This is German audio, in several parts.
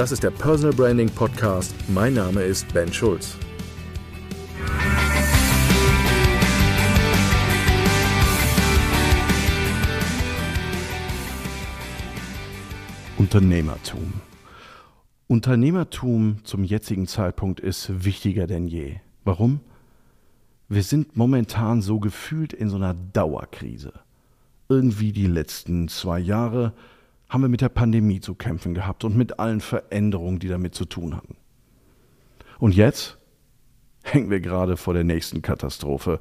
Das ist der Personal Branding Podcast. Mein Name ist Ben Schulz. Unternehmertum. Unternehmertum zum jetzigen Zeitpunkt ist wichtiger denn je. Warum? Wir sind momentan so gefühlt in so einer Dauerkrise. Irgendwie die letzten 2 Jahre haben wir mit der Pandemie zu kämpfen gehabt und mit allen Veränderungen, die damit zu tun hatten. Und jetzt hängen wir gerade vor der nächsten Katastrophe,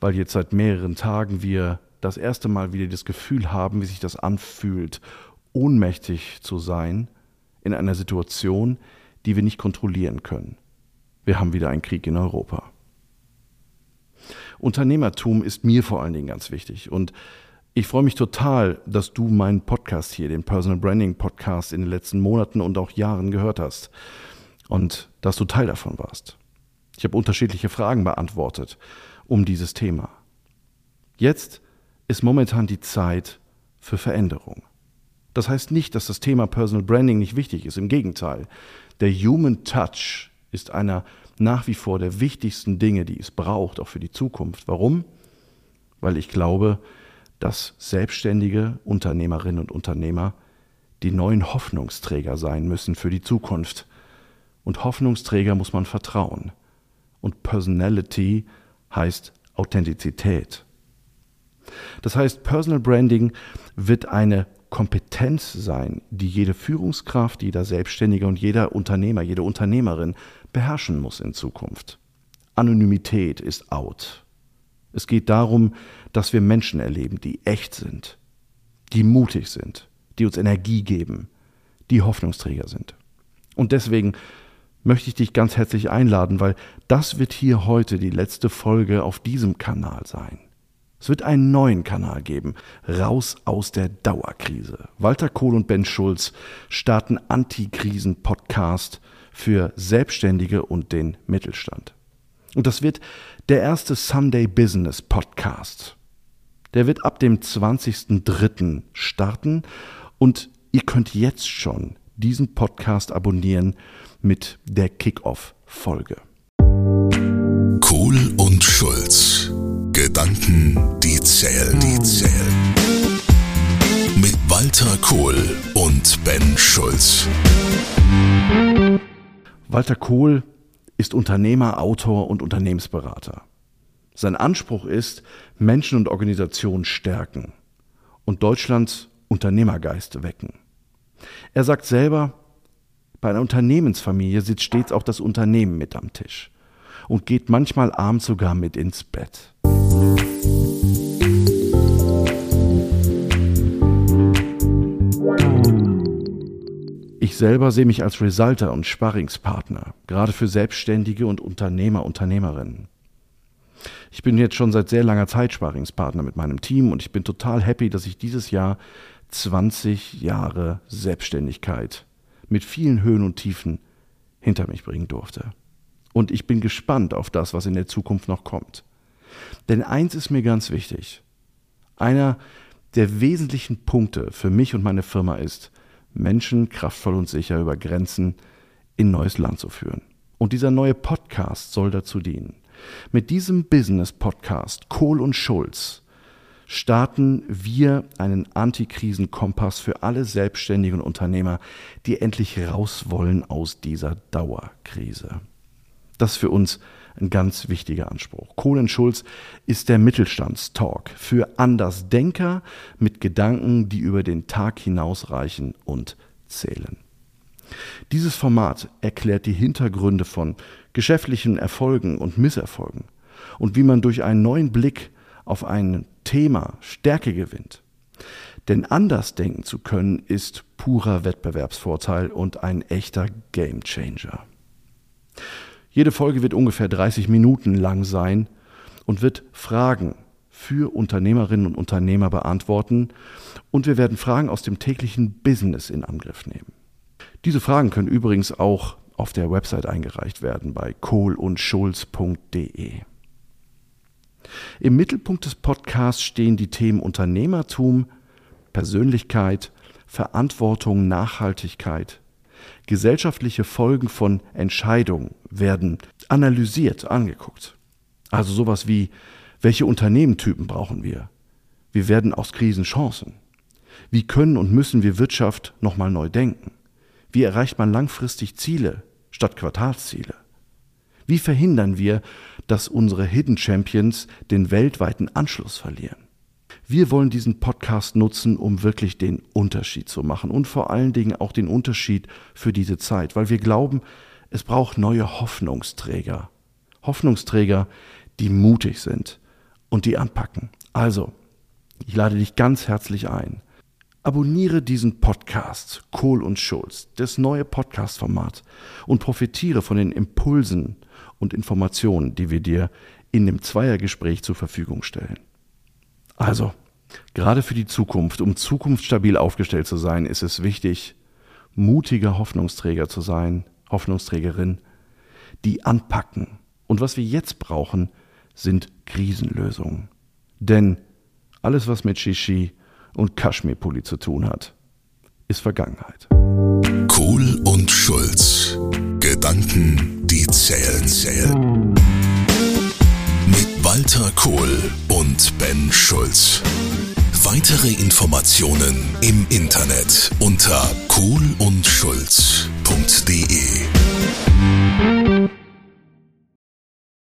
weil jetzt seit mehreren Tagen wir das erste Mal wieder das Gefühl haben, wie sich das anfühlt, ohnmächtig zu sein in einer Situation, die wir nicht kontrollieren können. Wir haben wieder einen Krieg in Europa. Unternehmertum ist mir vor allen Dingen ganz wichtig und ich freue mich total, dass du meinen Podcast hier, den Personal Branding Podcast, in den letzten Monaten und auch Jahren gehört hast und dass du Teil davon warst. Ich habe unterschiedliche Fragen beantwortet um dieses Thema. Jetzt ist momentan die Zeit für Veränderung. Das heißt nicht, dass das Thema Personal Branding nicht wichtig ist, im Gegenteil. Der Human Touch ist einer nach wie vor der wichtigsten Dinge, die es braucht, auch für die Zukunft. Warum? Weil ich glaube, dass selbstständige Unternehmerinnen und Unternehmer die neuen Hoffnungsträger sein müssen für die Zukunft. Und Hoffnungsträger muss man vertrauen. Und Personality heißt Authentizität. Das heißt, Personal Branding wird eine Kompetenz sein, die jede Führungskraft, jeder Selbstständige und jeder Unternehmer, jede Unternehmerin beherrschen muss in Zukunft. Anonymität ist out. Es geht darum, dass wir Menschen erleben, die echt sind, die mutig sind, die uns Energie geben, die Hoffnungsträger sind. Und deswegen möchte ich dich ganz herzlich einladen, weil das wird hier heute die letzte Folge auf diesem Kanal sein. Es wird einen neuen Kanal geben, raus aus der Dauerkrise. Walter Kohl und Ben Schulz starten Antikrisen-Podcast für Selbstständige und den Mittelstand. Und das wird der erste Sunday Business Podcast. Der wird ab dem 20.03. starten und ihr könnt jetzt schon diesen Podcast abonnieren mit der Kick-Off-Folge. Kohl und Schulz. Gedanken, die zählen. Mit Walter Kohl und Ben Schulz. Walter Kohl ist Unternehmer, Autor und Unternehmensberater. Sein Anspruch ist, Menschen und Organisationen stärken und Deutschlands Unternehmergeist wecken. Er sagt selber, bei einer Unternehmensfamilie sitzt stets auch das Unternehmen mit am Tisch und geht manchmal abends sogar mit ins Bett. Ich selber sehe mich als Resulter und Sparringspartner, gerade für Selbstständige und Unternehmer, Unternehmerinnen. Ich bin jetzt schon seit sehr langer Zeit Sparringspartner mit meinem Team und ich bin total happy, dass ich dieses Jahr 20 Jahre Selbstständigkeit mit vielen Höhen und Tiefen hinter mich bringen durfte. Und ich bin gespannt auf das, was in der Zukunft noch kommt. Denn eins ist mir ganz wichtig. Einer der wesentlichen Punkte für mich und meine Firma ist, Menschen kraftvoll und sicher über Grenzen in neues Land zu führen. Und dieser neue Podcast soll dazu dienen. Mit diesem Business-Podcast Kohl und Schulz starten wir einen Antikrisen-Kompass für alle Selbstständigen und Unternehmer, die endlich raus wollen aus dieser Dauerkrise. Das ist für uns ein ganz wichtiger Anspruch. Kohl und Schulz ist der Mittelstandstalk für Andersdenker mit Gedanken, die über den Tag hinausreichen und zählen. Dieses Format erklärt die Hintergründe von geschäftlichen Erfolgen und Misserfolgen und wie man durch einen neuen Blick auf ein Thema Stärke gewinnt. Denn anders denken zu können, ist purer Wettbewerbsvorteil und ein echter Gamechanger. Jede Folge wird ungefähr 30 Minuten lang sein und wird Fragen für Unternehmerinnen und Unternehmer beantworten. Und wir werden Fragen aus dem täglichen Business in Angriff nehmen. Diese Fragen können übrigens auch auf der Website eingereicht werden bei kohlundschulz.de. Im Mittelpunkt des Podcasts stehen die Themen Unternehmertum, Persönlichkeit, Verantwortung, Nachhaltigkeit, Gesellschaftliche Folgen von Entscheidungen werden analysiert, angeguckt. Also sowas wie, welche Unternehmentypen brauchen wir? Wie werden aus Krisen Chancen? Wie können und müssen wir Wirtschaft nochmal neu denken? Wie erreicht man langfristig Ziele statt Quartalsziele? Wie verhindern wir, dass unsere Hidden Champions den weltweiten Anschluss verlieren? Wir wollen diesen Podcast nutzen, um wirklich den Unterschied zu machen und vor allen Dingen auch den Unterschied für diese Zeit, weil wir glauben, es braucht neue Hoffnungsträger. Hoffnungsträger, die mutig sind und die anpacken. Also, ich lade dich ganz herzlich ein. Abonniere diesen Podcast Kohl und Schulz, das neue Podcast-Format, und profitiere von den Impulsen und Informationen, die wir dir in dem Zweiergespräch zur Verfügung stellen. Also, gerade für die Zukunft, um zukunftsstabil aufgestellt zu sein, ist es wichtig, mutiger Hoffnungsträger zu sein, Hoffnungsträgerin, die anpacken. Und was wir jetzt brauchen, sind Krisenlösungen. Denn alles, was mit Shishi und Kaschmirpulli zu tun hat, ist Vergangenheit. Kohl und Schulz. Gedanken, die zählen. Mit Walter Kohl und Ben Schulz. Weitere Informationen im Internet unter kohlundschulz.de.